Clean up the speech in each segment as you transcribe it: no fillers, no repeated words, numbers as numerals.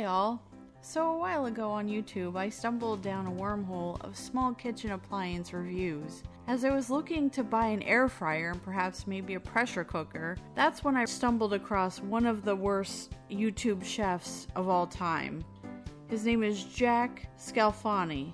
Hi all! So a while ago on YouTube, I stumbled down a wormhole of small kitchen appliance reviews. As I was looking to buy an air fryer and perhaps maybe a pressure cooker, that's when I stumbled across one of the worst YouTube chefs of all time. His name is Jack Scalfani,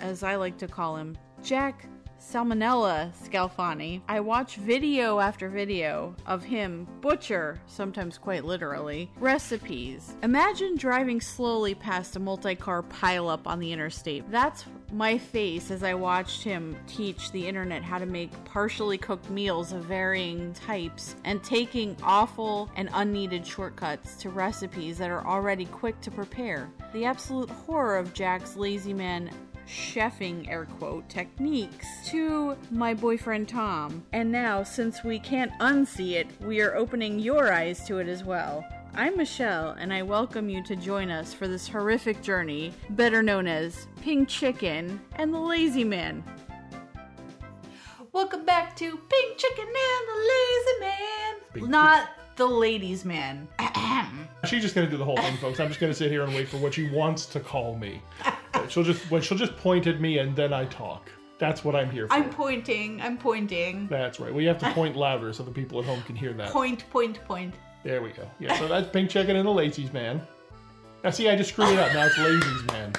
as I like to call him. Jack Salmonella Scalfani. I watch video after video of him butcher, sometimes quite literally, recipes. Imagine driving slowly past a multi-car pileup on the interstate. That's my face as I watched him teach the internet how to make partially cooked meals of varying types and taking awful and unneeded shortcuts to recipes that are already quick to prepare. The absolute horror of Jack's lazy man chefing, air quote, techniques to my boyfriend Tom. And now, since we can't unsee it, we are opening your eyes to it as well. I'm Michelle, and I welcome you to join us for this horrific journey, better known as Pink Chicken and the Lazy Man. Welcome back to Pink Chicken and the Lazy Man. Pink Not the ladies' man. She's just gonna do the whole thing, folks. I'm just gonna sit here and wait for what she wants to call me. She'll just point at me and then I talk. That's what I'm here for. I'm pointing. That's right. We have to point louder so the people at home can hear that. Point. There we go. Yeah, so that's Pink Chicken and the Laziest Man. Now see, I just screwed it up. Now it's Laziest Man.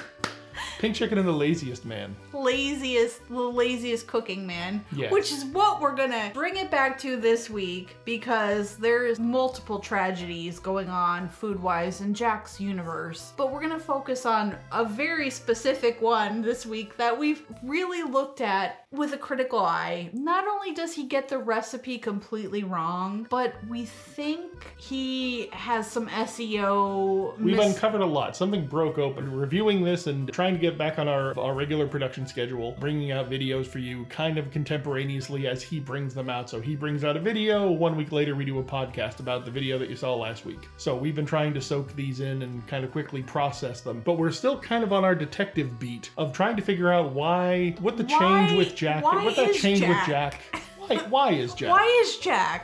Pink Chicken and the Laziest Man. The laziest cooking man. Yes. Which is what we're gonna bring it back to this week, because there's multiple tragedies going on food-wise in Jack's universe. But we're gonna focus on a very specific one this week that we've really looked at with a critical eye. Not only does he get the recipe completely wrong, but we think he has some SEO. We've uncovered a lot. Something broke open. Reviewing this and trying to get back on our regular production schedule, bringing out videos for you kind of contemporaneously as he brings them out. So he brings out a video, 1 week later we do a podcast about the video that you saw last week. So we've been trying to soak these in and kind of quickly process them, but we're still kind of on our detective beat of trying to figure out why is Jack?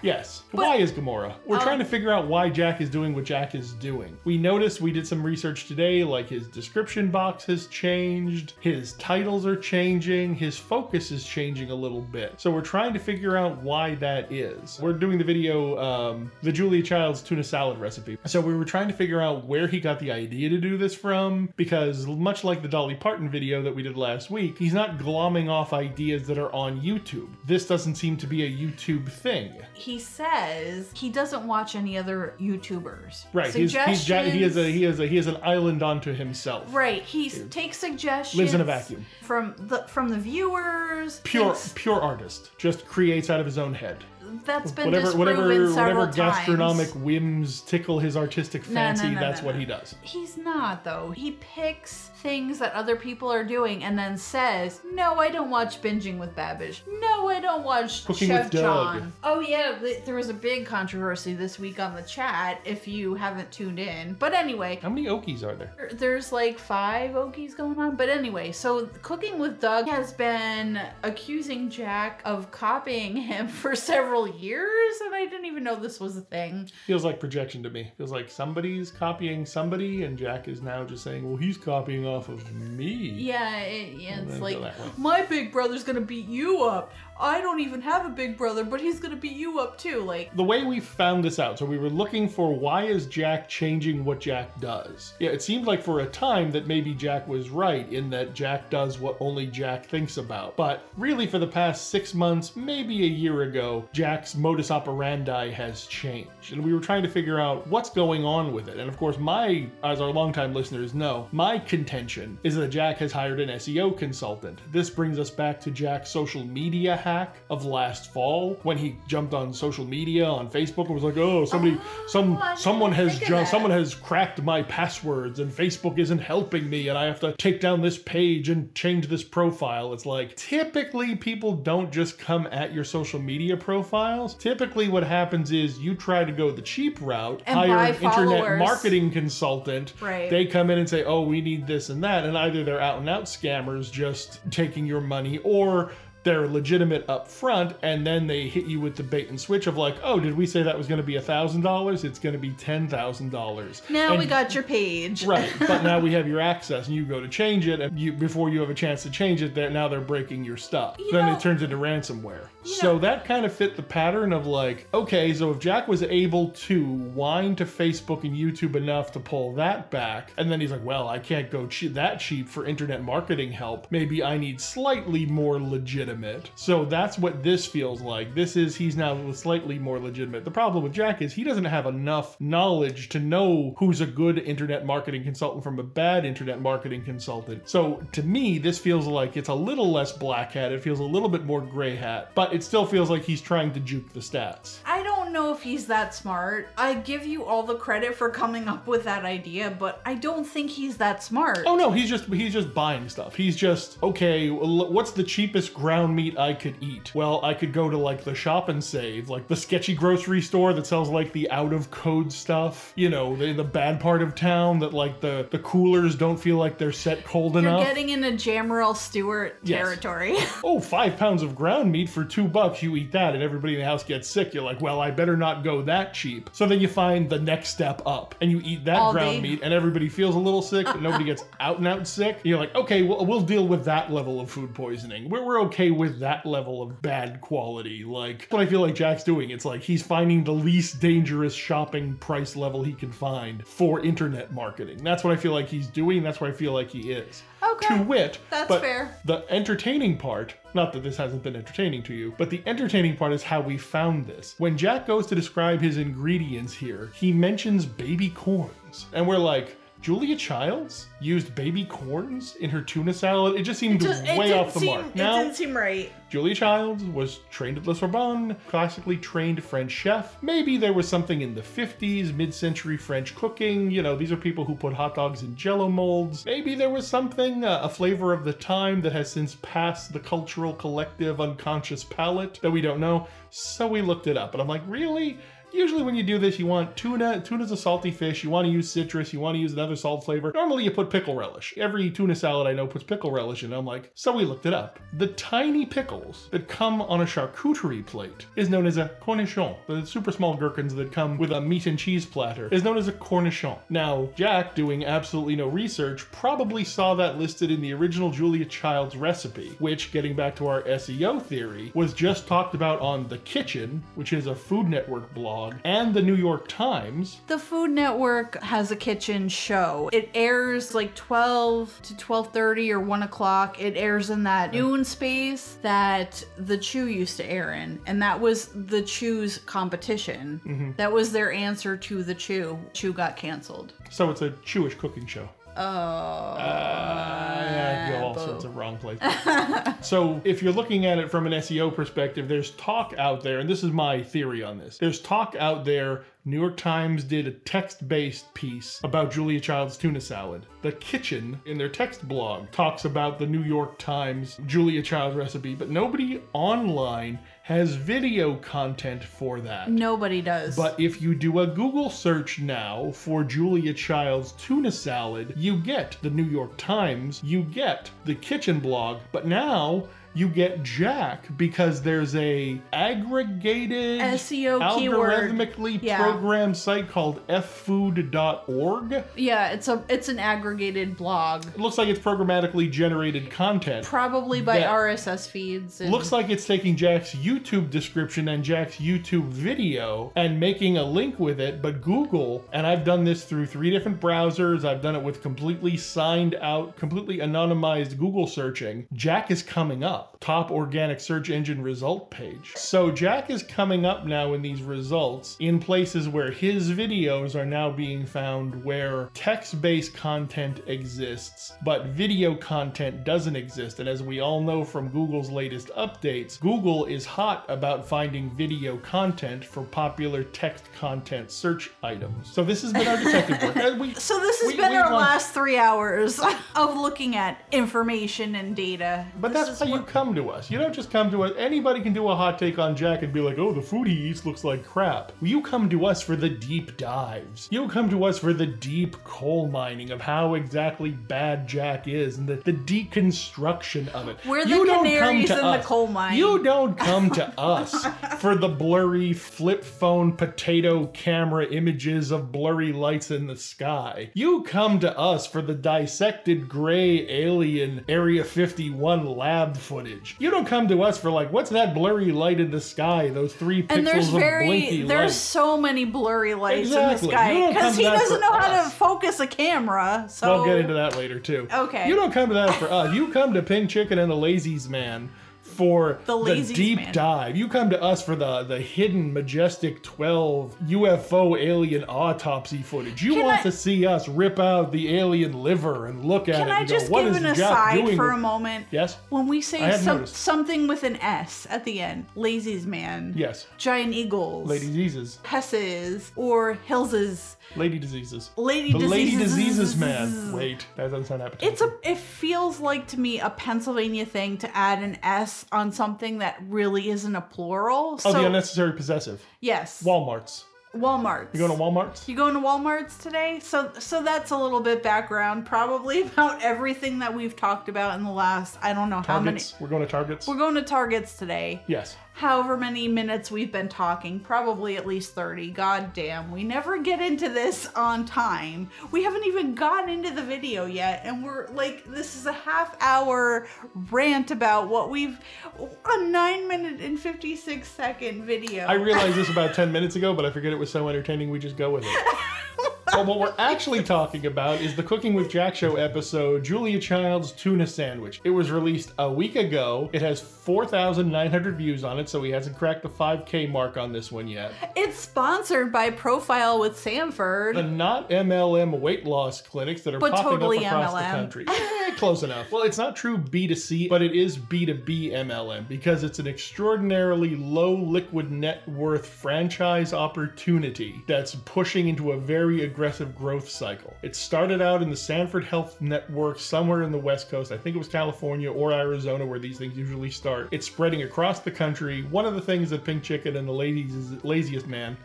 Yes. But why is Gamora? We're trying to figure out why Jack is doing what Jack is doing. We noticed, we did some research today, like his description box has changed, his titles are changing, his focus is changing a little bit. So we're trying to figure out why that is. We're doing the video, the Julia Child's tuna salad recipe. So we were trying to figure out where he got the idea to do this from, because much like the Dolly Parton video that we did last week, he's not glomming off ideas that are on YouTube. This doesn't seem to be a YouTube thing. He says he doesn't watch any other YouTubers. Right. He has an island unto himself. Right. He takes suggestions. Lives in a vacuum. From the viewers. Pure artist. Just creates out of his own head. That's been whatever gastronomic whims tickle his artistic fancy, that's what he does. He's not, though. He picks things that other people are doing and then says, no, I don't watch Binging with Babish. No, I don't watch Cooking Chef with Doug. John. Oh yeah, there was a big controversy this week on the chat if you haven't tuned in. But anyway. How many Okies are there? There's like 5 Okies going on. But anyway, so Cooking with Doug has been accusing Jack of copying him for several years, and I didn't even know this was a thing. Feels like projection to me. Feels like somebody's copying somebody and Jack is now just saying, well, he's copying off of me. Yeah, it's like, my big brother's gonna beat you up. I don't even have a big brother, but he's gonna beat you up too. Like, the way we found this out, so we were looking for, why is Jack changing what Jack does? Yeah, it seemed like for a time that maybe Jack was right in that Jack does what only Jack thinks about. But really for the past 6 months, maybe a year ago, Jack's modus operandi has changed. And we were trying to figure out what's going on with it. And of course, as our longtime listeners know, my contention is that Jack has hired an SEO consultant. This brings us back to Jack's social media hack of last fall, when he jumped on social media on Facebook and was like, oh, someone has cracked my passwords and Facebook isn't helping me and I have to take down this page and change this profile. It's like, typically people don't just come at your social media profiles. Typically what happens is you try to go the cheap route and hire an internet marketing consultant. Right. They come in and say, oh, we need this and that, and either they're out and out scammers just taking your money, or they're legitimate up front, and then they hit you with the bait and switch of like, oh, did we say that was going to be $1,000? It's going to be $10,000. Now we got your page. Right, but now we have your access, and you go to change it, and you, before you have a chance to change it, now they're breaking your stuff. Then it turns into ransomware. So that kind of fit the pattern of like, okay, so if Jack was able to whine to Facebook and YouTube enough to pull that back, and then he's like, well, I can't go that cheap for internet marketing help. Maybe I need slightly more legitimate. So that's what this feels like. This is, he's now slightly more legitimate. The problem with Jack is he doesn't have enough knowledge to know who's a good internet marketing consultant from a bad internet marketing consultant. So to me, this feels like it's a little less black hat. It feels a little bit more gray hat, but it still feels like he's trying to juke the stats. I don't know if he's that smart. I give you all the credit for coming up with that idea, but I don't think he's that smart. Oh no, he's just buying stuff. He's just, okay, what's the cheapest ground meat I could eat? Well, I could go to like the Shop and Save, like the sketchy grocery store that sells like the out of code stuff, you know, the bad part of town that like the coolers don't feel like they're set cold enough. You're getting into Jamrell Stewart territory. Yes. Oh, 5 pounds of ground meat for $2, you eat that and everybody in the house gets sick. You're like, well, I better not go that cheap. So then you find the next step up and you eat that ground meat and everybody feels a little sick, but nobody gets out and out sick. You're like, okay, well, we'll deal with that level of food poisoning. We're okay with that level of bad quality. Like what I feel like Jack's doing, it's like he's finding the least dangerous shopping price level he can find for internet marketing. That's what I feel like he's doing. That's where I feel like he is. Okay. To wit, that's fair. The entertaining part, not that this hasn't been entertaining to you, but the entertaining part is how we found this. When Jack goes to describe his ingredients here, he mentions baby corns. And we're like, Julia Childs used baby corns in her tuna salad? It just seemed way off the mark. It didn't seem right. Julia Childs was trained at Le Sorbonne, classically trained French chef. Maybe there was something in the 50s, mid-century French cooking. You know, these are people who put hot dogs in jello molds. Maybe there was something, a flavor of the time that has since passed the cultural collective unconscious palate that we don't know. So we looked it up and I'm like, really? Usually when you do this, you want tuna. Tuna's a salty fish. You want to use citrus. You want to use another salt flavor. Normally you put pickle relish. Every tuna salad I know puts pickle relish in it. I'm like, so we looked it up. The tiny pickles that come on a charcuterie plate is known as a cornichon. The super small gherkins that come with a meat and cheese platter is known as a cornichon. Now, Jack, doing absolutely no research, probably saw that listed in the original Julia Child's recipe, which, getting back to our SEO theory, was just talked about on The Kitchen, which is a Food Network blog, and the New York Times. The Food Network has a kitchen show. It airs like 12 to 12:30 or 1 o'clock. It airs in that noon space that The Chew used to air in. And that was The Chew's competition. That was their answer to The Chew. Chew got canceled. So it's a Chewish cooking show. Yeah, you go all sorts of wrong places. So if you're looking at it from an SEO perspective, there's talk out there, and this is my theory on this. There's talk out there. New York Times did a text-based piece about Julia Child's tuna salad. The Kitchen, in their text blog, talks about the New York Times Julia Child recipe, but nobody online has video content for that. Nobody does. But if you do a Google search now for Julia Child's tuna salad, you get the New York Times, you get the Kitchen blog, but now you get Jack because there's a aggregated SEO algorithmically keyword programmed site called ffood.org. Yeah, it's an aggregated blog. It looks like it's programmatically generated content. Probably by RSS feeds. And looks like it's taking Jack's YouTube description and Jack's YouTube video and making a link with it, but Google, and I've done this through 3 different browsers, I've done it with completely signed out, completely anonymized Google searching, Jack is coming up. Top organic search engine result page. So Jack is coming up now in these results in places where his videos are now being found, where text-based content exists, but video content doesn't exist. And as we all know from Google's latest updates, Google is hot about finding video content for popular text content search items. So this has been our detective work. So this has been our last 3 hours of looking at information and data. But that's how you come to us. You don't just come to us. Anybody can do a hot take on Jack and be like, oh, the food he eats looks like crap. You come to us for the deep dives. You come to us for the deep coal mining of how exactly bad Jack is and the deconstruction of it. We're the canaries in the coal mine. You don't come to us for the blurry flip phone potato camera images of blurry lights in the sky. You come to us for the dissected gray alien Area 51 lab footage. You don't come to us for like, what's that blurry light in the sky? Those 3 pixels and there's so many blurry lights in the sky because he doesn't know how to focus a camera. So we'll get into that later too. Okay. You don't come to that for us. You come to Pin Chicken and the Lazy's Man for the deep dive. You come to us for the hidden Majestic 12 UFO alien autopsy footage. You want to see us rip out the alien liver and look at it and go, what is Jack doing? Can I just give an aside for a moment? Yes? When we say something with an S at the end, Lazy's Man, yes, Giant Eagles, Lady Diseases, Hesses, or Hillses, Lady Diseases. Lady Diseases. The Lady Diseases Man. Wait, that doesn't sound appetizing. It feels like to me a Pennsylvania thing to add an S on something that really isn't a plural. Oh, the unnecessary possessive. Yes. Walmarts. Walmarts. You going to Walmarts? You going to Walmarts today? So that's a little bit background probably about everything that we've talked about in the last, I don't know how many. Targets. We're going to Targets. We're going to Targets today. Yes. However many minutes we've been talking, probably at least 30. God damn, we never get into this on time. We haven't even gotten into the video yet, and we're like, this is a half-hour rant about what we've a 9-minute and 56-second video. I realized this about 10 minutes ago, but I figured it was so entertaining we just go with it. But what we're actually talking about is the Cooking with Jack Show episode, Julia Child's Tuna Sandwich. It was released a week ago. It has 4,900 views on it, so he hasn't cracked the 5K mark on this one yet. It's sponsored by Profile with Sanford. The not MLM weight loss clinics that are popping up across the country. Close enough. Well, it's not true B2C, but it is B2B MLM because it's an extraordinarily low liquid net worth franchise opportunity that's pushing into a very aggressive growth cycle. It started out in the Sanford Health Network somewhere in the West Coast. I think it was California or Arizona where these things usually start. It's spreading across the country. One of the things that Pink Chicken and the Laziest Man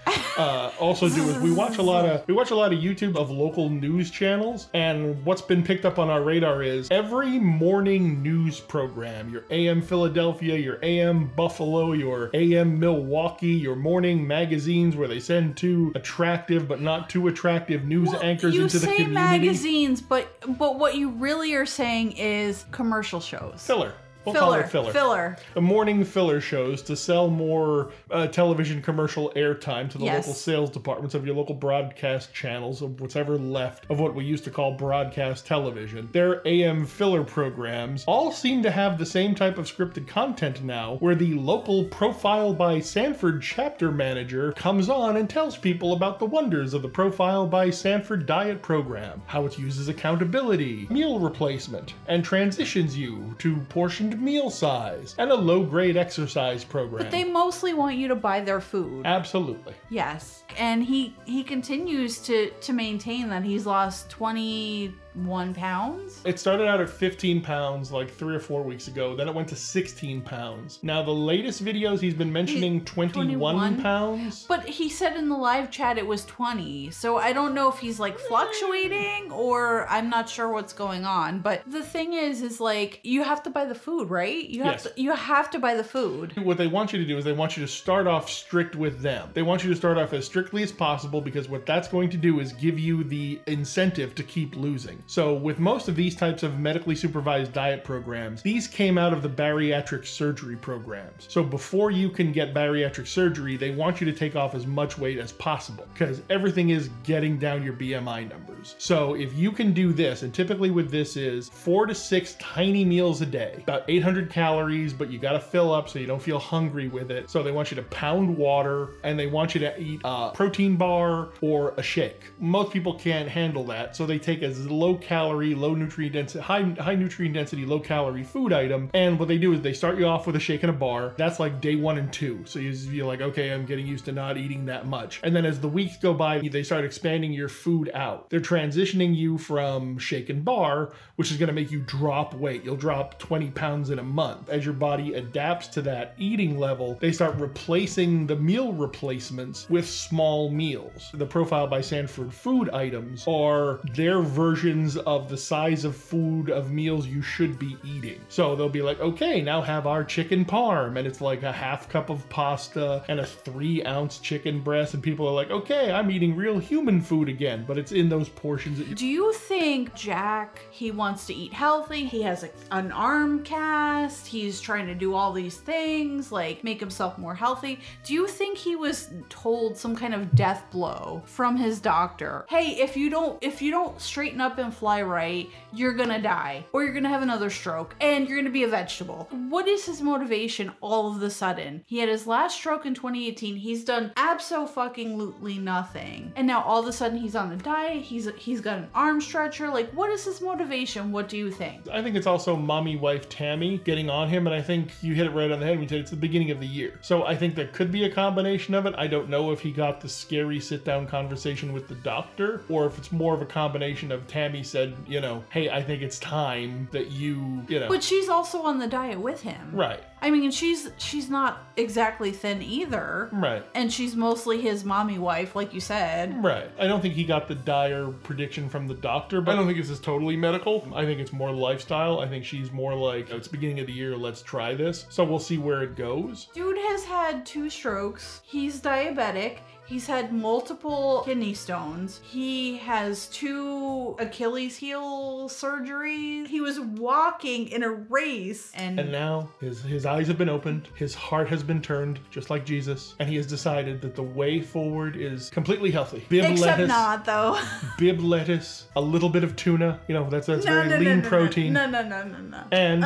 also do is we watch a lot of YouTube of local news channels, and what's been picked up on our radar is every morning news program, your AM Philadelphia, your AM Buffalo, your AM Milwaukee, your morning magazines where they send two attractive but not too attractive news anchors into the community. You say magazines, but what you really are saying is commercial shows. Filler. We'll call it filler. The morning filler shows to sell more television commercial airtime to the local sales departments of your local broadcast channels of what's ever left of what we used to call broadcast television. Their AM filler programs all seem to have the same type of scripted content now, where the local Profile by Sanford chapter manager comes on and tells people about the wonders of the Profile by Sanford diet program, how it uses accountability, meal replacement, and transitions you to portioned meal size and a low-grade exercise program. But they mostly want you to buy their food. Absolutely. Yes. And he continues to maintain that he's lost 21 pounds. It started out at 15 pounds like 3 or 4 weeks ago. Then it went to 16 pounds. Now the latest videos he's been mentioning 21 pounds. But he said in the live chat it was 20. So I don't know if he's like fluctuating or I'm not sure what's going on. But the thing is like you have to buy the food, right? You have to buy the food. What they want you to do is they want you to start off strict with them. They want you to start off as strictly as possible because what that's going to do is give you the incentive to keep losing. So with most of these types of medically supervised diet programs, these came out of the bariatric surgery programs. So before you can get bariatric surgery, they want you to take off as much weight as possible because everything is getting down your BMI numbers. So if you can do this, and typically with this is 4 to 6 tiny meals a day, about 800 calories, but you got to fill up so you don't feel hungry with it. So they want you to pound water and they want you to eat a protein bar or a shake. Most people can't handle that, so they take as low low-calorie, low-nutrient density, high nutrient density, low-calorie food item. And what they do is they start you off with a shake and a bar. That's like day 1 and 2. So you're like, okay, I'm getting used to not eating that much. And then as the weeks go by, they start expanding your food out. They're transitioning you from shake and bar, which is going to make you drop weight. You'll drop 20 pounds in a month. As your body adapts to that eating level, they start replacing the meal replacements with small meals. The Profile by Sanford food items are their versions of the size of food, of meals you should be eating. So they'll be like, okay, now have our chicken parm, and it's like a half cup of pasta and a 3-ounce chicken breast, and people are like, okay, I'm eating real human food again, but it's in those portions. Do you think Jack, he wants to eat healthy? He has an arm cast. He's trying to do all these things, like make himself more healthy. Do you think he was told some kind of death blow from his doctor? Hey, if you don't straighten up and fly right, you're gonna die, or you're gonna have another stroke, and you're gonna be a vegetable. What is his motivation all of a sudden? He had his last stroke in 2018. He's done abso-fucking-lutely nothing, and now all of a sudden he's on a diet. He's got an arm stretcher. Like, what is his motivation? What do you think? I think it's also mommy wife Tammy getting on him, and I think you hit it right on the head when you said it's the beginning of the year. So I think there could be a combination of it. I don't know if he got the scary sit-down conversation with the doctor, or if it's more of a combination of Tammy said, you know, hey, I think it's time that you know. But she's also on the diet with him. Right. I mean, she's not exactly thin either. Right. And she's mostly his mommy wife, like you said. Right. I don't think he got the dire prediction from the doctor, but I don't think this is totally medical. I think it's more lifestyle. I think she's more like, it's beginning of the year, let's try this. So we'll see where it goes. Dude has had 2 strokes. He's diabetic. He's had multiple kidney stones. He has 2 Achilles heel surgeries. He was walking in a race. And now his eyes have been opened. His heart has been turned, just like Jesus. And he has decided that the way forward is completely healthy. Except not, though. Bib lettuce, a little bit of tuna. You know, that's very lean protein. No. And...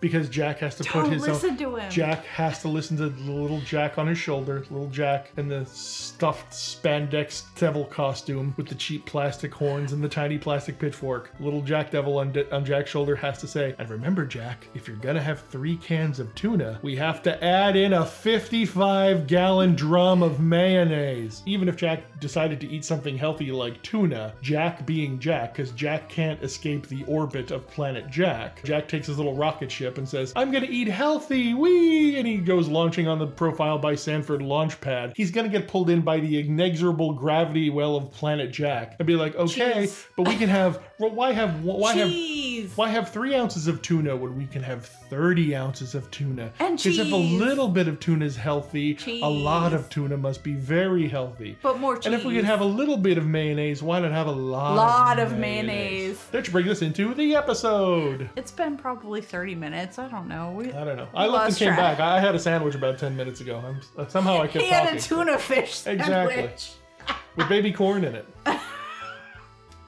because Jack has to put his own... Don't listen to him. Jack has to listen to little Jack on his shoulder. Little Jack in the stuffed spandex devil costume with the cheap plastic horns and the tiny plastic pitchfork. Little Jack Devil on Jack's shoulder has to say, and remember, Jack, if you're gonna have 3 cans of tuna, we have to add in a 55-gallon drum of mayonnaise. Even if Jack decided to eat something healthy like tuna, Jack being Jack, because Jack can't escape the orbit of planet Jack, Jack takes his little rocket ship and says, I'm gonna eat healthy, wee! And he goes launching on the Profile by Sanford launch pad. He's gonna get pulled in by the inexorable gravity well of planet Jack and be like, okay, jeez, but we can have, well, why have 3 ounces of tuna when we can have 30 ounces of tuna? And cheese. Because if a little bit of tuna is healthy, cheese. A lot of tuna must be very healthy. But more cheese. And if we could have a little bit of mayonnaise, why not have a lot of mayonnaise? That should bring us into the episode. It's been probably 30 minutes. I don't know. I left and came back. I had a sandwich about 10 minutes ago. Somehow I kept talking. He had a tuna fish sandwich. Exactly. With baby corn in it.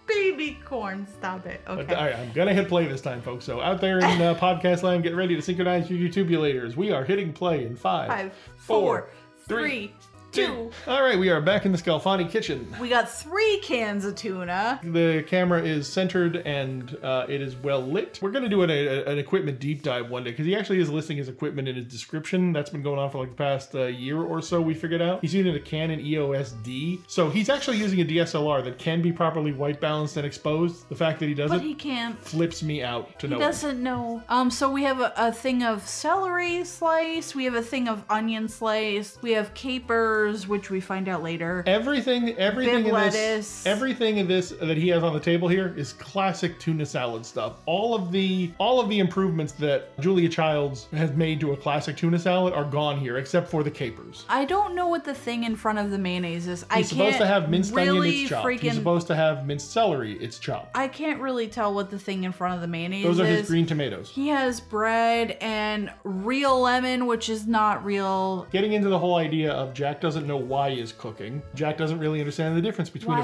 Baby corn, stop it. Okay. All right, I'm gonna hit play this time, folks. So out there in podcast land, get ready to synchronize your tubulators. We are hitting play in 5, 4, 3, 2. All right, we are back in the Scalfani kitchen. We got 3 cans of tuna. The camera is centered and it is well lit. We're going to do an equipment deep dive one day because he actually is listing his equipment in his description. That's been going on for like the past year or so, we figured out. He's using a Canon EOS D. So he's actually using a DSLR that can be properly white balanced and exposed. The fact that he doesn't flips me out to no one. He doesn't know. So we have a thing of celery slice. We have a thing of onion slice. We have capers, which we find out later. Everything in this that he has on the table here is classic tuna salad stuff. All of the improvements that Julia Childs has made to a classic tuna salad are gone here, except for the capers. I don't know what the thing in front of the mayonnaise is. He's supposed to have minced onion, it's chopped. He's supposed to have minced celery, it's chopped. I can't really tell what the thing in front of the mayonnaise is. Those are his green tomatoes. He has bread and real lemon, which is not real. Getting into the whole idea of Jack doesn't doesn't know why is cooking. Jack doesn't really understand the difference between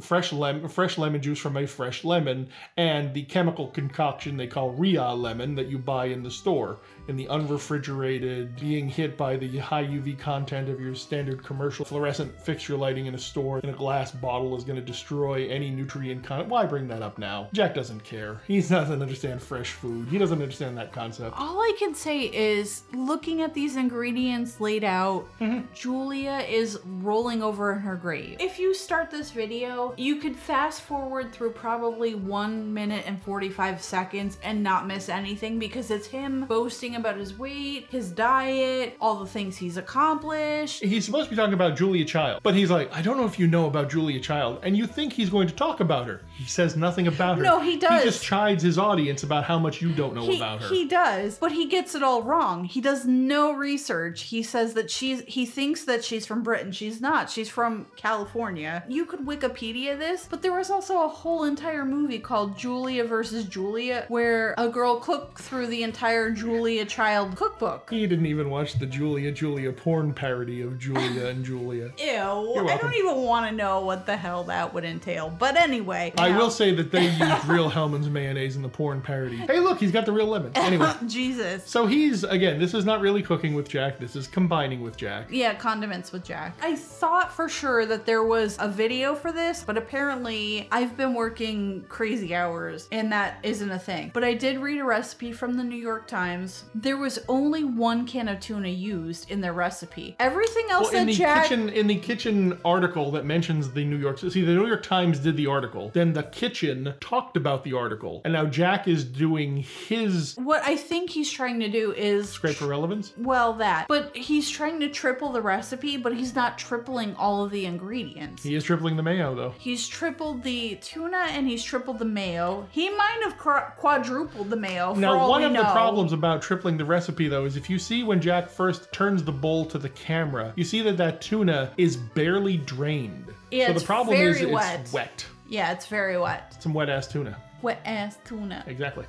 fresh lemon juice from a fresh lemon and the chemical concoction they call Ria lemon that you buy in the store, in the unrefrigerated, being hit by the high UV content of your standard commercial fluorescent fixture lighting in a store in a glass bottle is going to destroy any nutrient content. Why bring that up now? Jack doesn't care. He doesn't understand fresh food. He doesn't understand that concept. All I can say is, looking at these ingredients laid out, Julia is rolling over in her grave. If you start this video, you could fast forward through probably 1 minute and 45 seconds and not miss anything, because it's him boasting about his weight, his diet, all the things he's accomplished. He's supposed to be talking about Julia Child, but he's like, I don't know if you know about Julia Child, and you think he's going to talk about her. He says nothing about her. No, he does. He just chides his audience about how much you don't know about her. He does, but he gets it all wrong. He does no research. He says that he thinks that she's from Britain. She's not. She's from California. You could Wikipedia this, but there was also a whole entire movie called Julia versus Julia where a girl cooked through the entire Julia Child cookbook. He didn't even watch the Julia porn parody of Julia and Julia. Ew. I don't even want to know what the hell that would entail. But anyway. I will say that they used real Hellman's mayonnaise in the porn parody. Hey, look, he's got the real lemon. Anyway. Jesus. So he's, again, this is not really cooking with Jack. This is combining with Jack. Yeah, condiments with Jack. I thought for sure that there was a video for this, but apparently I've been working crazy hours and that isn't a thing. But I did read a recipe from the New York Times. There was only one can of tuna used in their recipe. Everything else that Jack... in the Kitchen article that mentions the New York... See, the New York Times did the article. Then the Kitchen talked about the article. And now Jack is doing his... What I think he's trying to do is... Scrape for relevance? Well, that. But he's trying to triple the recipe, but he's not tripling all of the ingredients. He is tripling the mayo, though. He's tripled the tuna and he's tripled the mayo. He might have quadrupled the mayo, for all we know. Now, one of the problems about tripling the recipe, though, is if you see when Jack first turns the bowl to the camera, you see that that tuna is barely drained. Yeah, so the problem is it's wet. Yeah, it's very wet. Some wet-ass tuna. Wet-ass tuna. Exactly.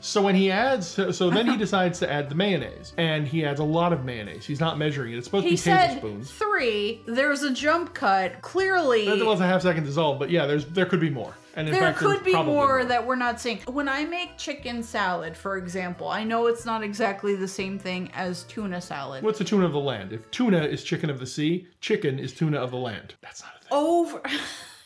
So when he adds, so then he decides to add the mayonnaise, and he adds a lot of mayonnaise. He's not measuring it. It's supposed to be tablespoons. He said 3. There's a jump cut. Clearly, that was a half-second dissolve, but yeah, there could be more. And in fact, there could be more that we're not seeing. When I make chicken salad, for example, I know it's not exactly the same thing as tuna salad. What's the tuna of the land? If tuna is chicken of the sea, chicken is tuna of the land. That's not a thing.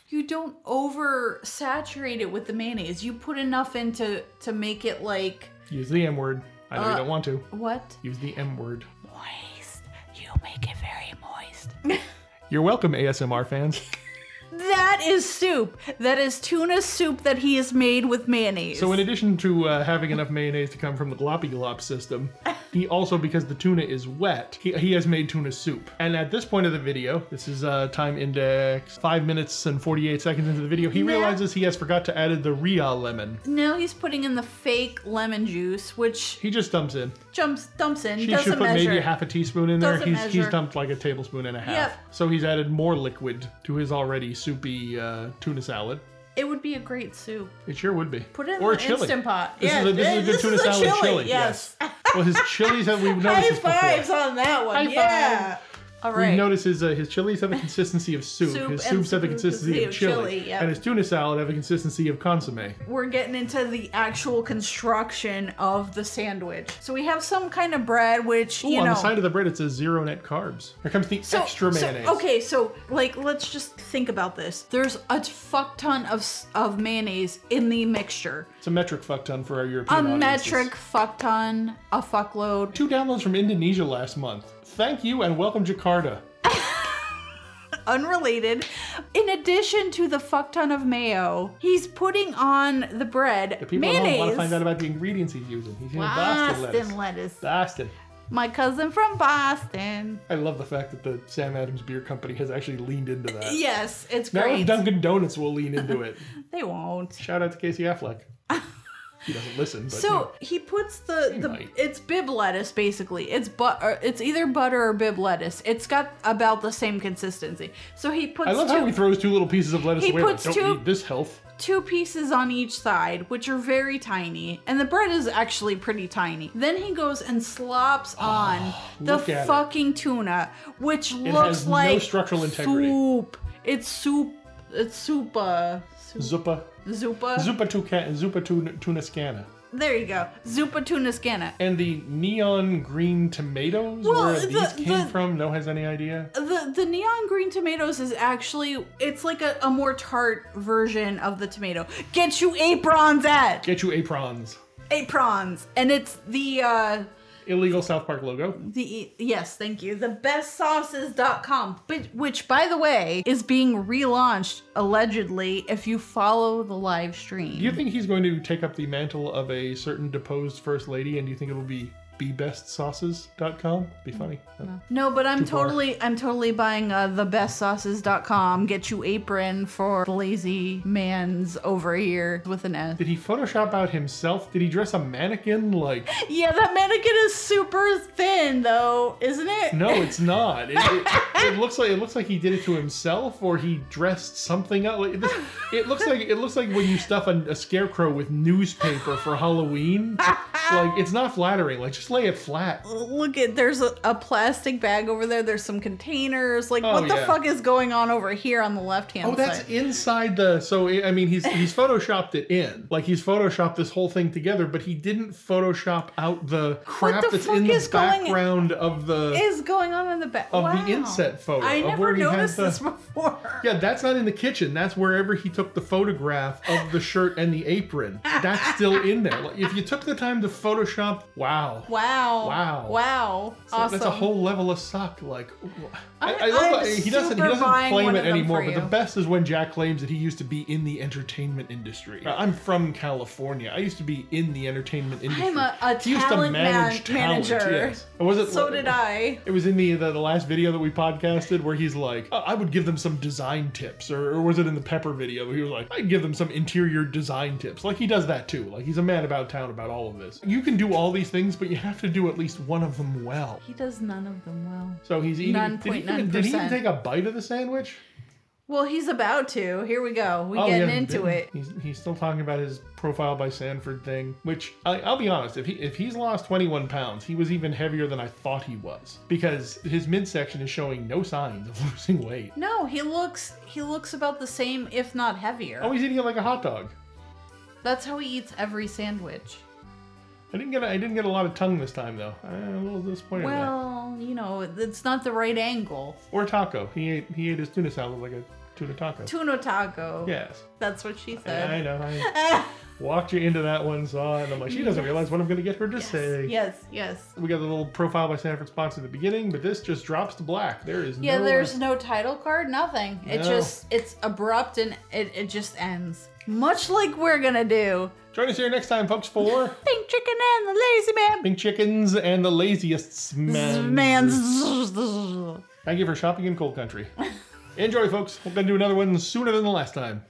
You don't over-saturate it with the mayonnaise. You put enough in to make it like... Use the M word. I know you don't want to. What? Use the M word. Moist. You make it very moist. You're welcome, ASMR fans. That is soup. That is tuna soup that he has made with mayonnaise. So in addition to having enough mayonnaise to come from the gloppy glop system, he also, because the tuna is wet, he has made tuna soup. And at this point of the video, this is time index 5 minutes and 48 seconds into the video, he realizes he has forgot to add the Ria lemon. Now he's putting in the fake lemon juice, which he just dumps in. She doesn't should put measure. Maybe half a teaspoon in there. He's dumped like a tablespoon and a half. Yep. So he's added more liquid to his already soupy tuna salad. It would be a great soup. It sure would be. Put it in the Instant Pot. This is a good tuna salad chili. Yes. Well, his chilies have, we've noticed this before. High fives on that one. High five. All right. We notice his chilies have a consistency of soup. His soups have a consistency of chili. Yep. And his tuna salad have a consistency of consomme. We're getting into the actual construction of the sandwich. So we have some kind of bread, which, you know. On the side of the bread, it says 0 net carbs. Here comes the extra mayonnaise. Okay, so, like, let's just think about this. There's a fuck ton of mayonnaise in the mixture. It's a metric fuck ton for our European audiences. Metric fuck ton, a fuckload. 2 downloads from Indonesia last month. Thank you and welcome, Jakarta. Unrelated. In addition to the fuck ton of mayo, he's putting on the bread mayonnaise. People want to find out about the ingredients he's using. He's using Boston lettuce. My cousin from Boston. I love the fact that the Sam Adams Beer Company has actually leaned into that. Yes, it's great. Now Dunkin' Donuts will lean into it. They won't. Shout out to Casey Affleck. He doesn't listen. But so he puts the it's bib lettuce basically. It's either butter or bib lettuce. It's got about the same consistency. So he puts. I love how he throws two little pieces of lettuce away. Like, don't need this health. Two pieces on each side, which are very tiny, and the bread is actually pretty tiny. Then he goes and slops on the fucking tuna, which looks like no structural integrity. Soup. It's soup. It's Zuppa. Zuppa. Zuppa. Zuppa tuna scanna. There you go. Zuppa tuna scanna. And the neon green tomatoes, well, where these came from, no has any idea? The neon green tomatoes is actually, it's like a more tart version of the tomato. Get you aprons. Aprons. And it's the, illegal South Park logo. Yes, thank you. Thebestsauces.com, which, by the way, is being relaunched, allegedly, if you follow the live stream. Do you think he's going to take up the mantle of a certain deposed first lady, and do you think it'll be thebestsauces.com? Be funny. No, but I'm totally buying thebestsauces.com. Get you apron for the lazy man's over here with an S. Did he Photoshop out himself? Did he dress a mannequin like? Yeah, that mannequin is super thin though, isn't it? No, it's not. It looks like he did it to himself, or he dressed something up. It looks like when you stuff a scarecrow with newspaper for Halloween. Like, it's not flattering. Like, just lay it flat. Look at, there's a plastic bag over there. There's some containers. Like, what the fuck is going on over here on the left-hand side? Oh, that's inside the... So, I mean, he's Photoshopped it in. Like, he's Photoshopped this whole thing together, but he didn't Photoshop out the crap that's in the background of the... is going on in the back... Of the inset photo. I never noticed this before. Yeah, that's not in the kitchen. That's wherever he took the photograph of the shirt and the apron. That's still in there. Like, if you took the time to Photoshop... Wow. So awesome. That's a whole level of suck. Like, I love that he doesn't claim it anymore, but the best is when Jack claims that he used to be in the entertainment industry. I'm from California. I used to be in the entertainment industry. I'm a he used to manage talent. Yes. Was it, so did I. It was in the last video that we podcasted where he's like, I would give them some design tips. Or was it in the Pepper video where he was like, I'd give them some interior design tips. Like, he does that too. Like, he's a man about town about all of this. You can do all these things, but you have to do at least one of them well. He does none of them well. So he's eating... 9.9%. Did he even take a bite of the sandwich? Well, he's about to. Here we go. We're getting into it. He's still talking about his profile by Sanford thing, which I'll be honest, if he's lost 21 pounds, he was even heavier than I thought he was, because his midsection is showing no signs of losing weight. No, he looks about the same, if not heavier. Oh, he's eating it like a hot dog. That's how he eats every sandwich. I didn't get a lot of tongue this time though. I'm a little disappointed. Well, you know, it's not the right angle. Or taco. He ate his tuna salad like a tuna taco. Tuna taco. Yes. That's what she said. I know. I walked you into that one, saw it, and I'm like, she doesn't realize what I'm going to get her to say. Yes. We got the little profile by Sanford sponsor at the beginning, but this just drops to black. There is no... Yeah, there's no title card, nothing. No. It's abrupt and it just ends. Much like we're going to do. Join us here next time, folks, for... Pink Chicken and the Lazy Man. Pink Chickens and the Laziest Man. Thank you for shopping in Cold Country. Enjoy, folks. We're going to do another one sooner than the last time.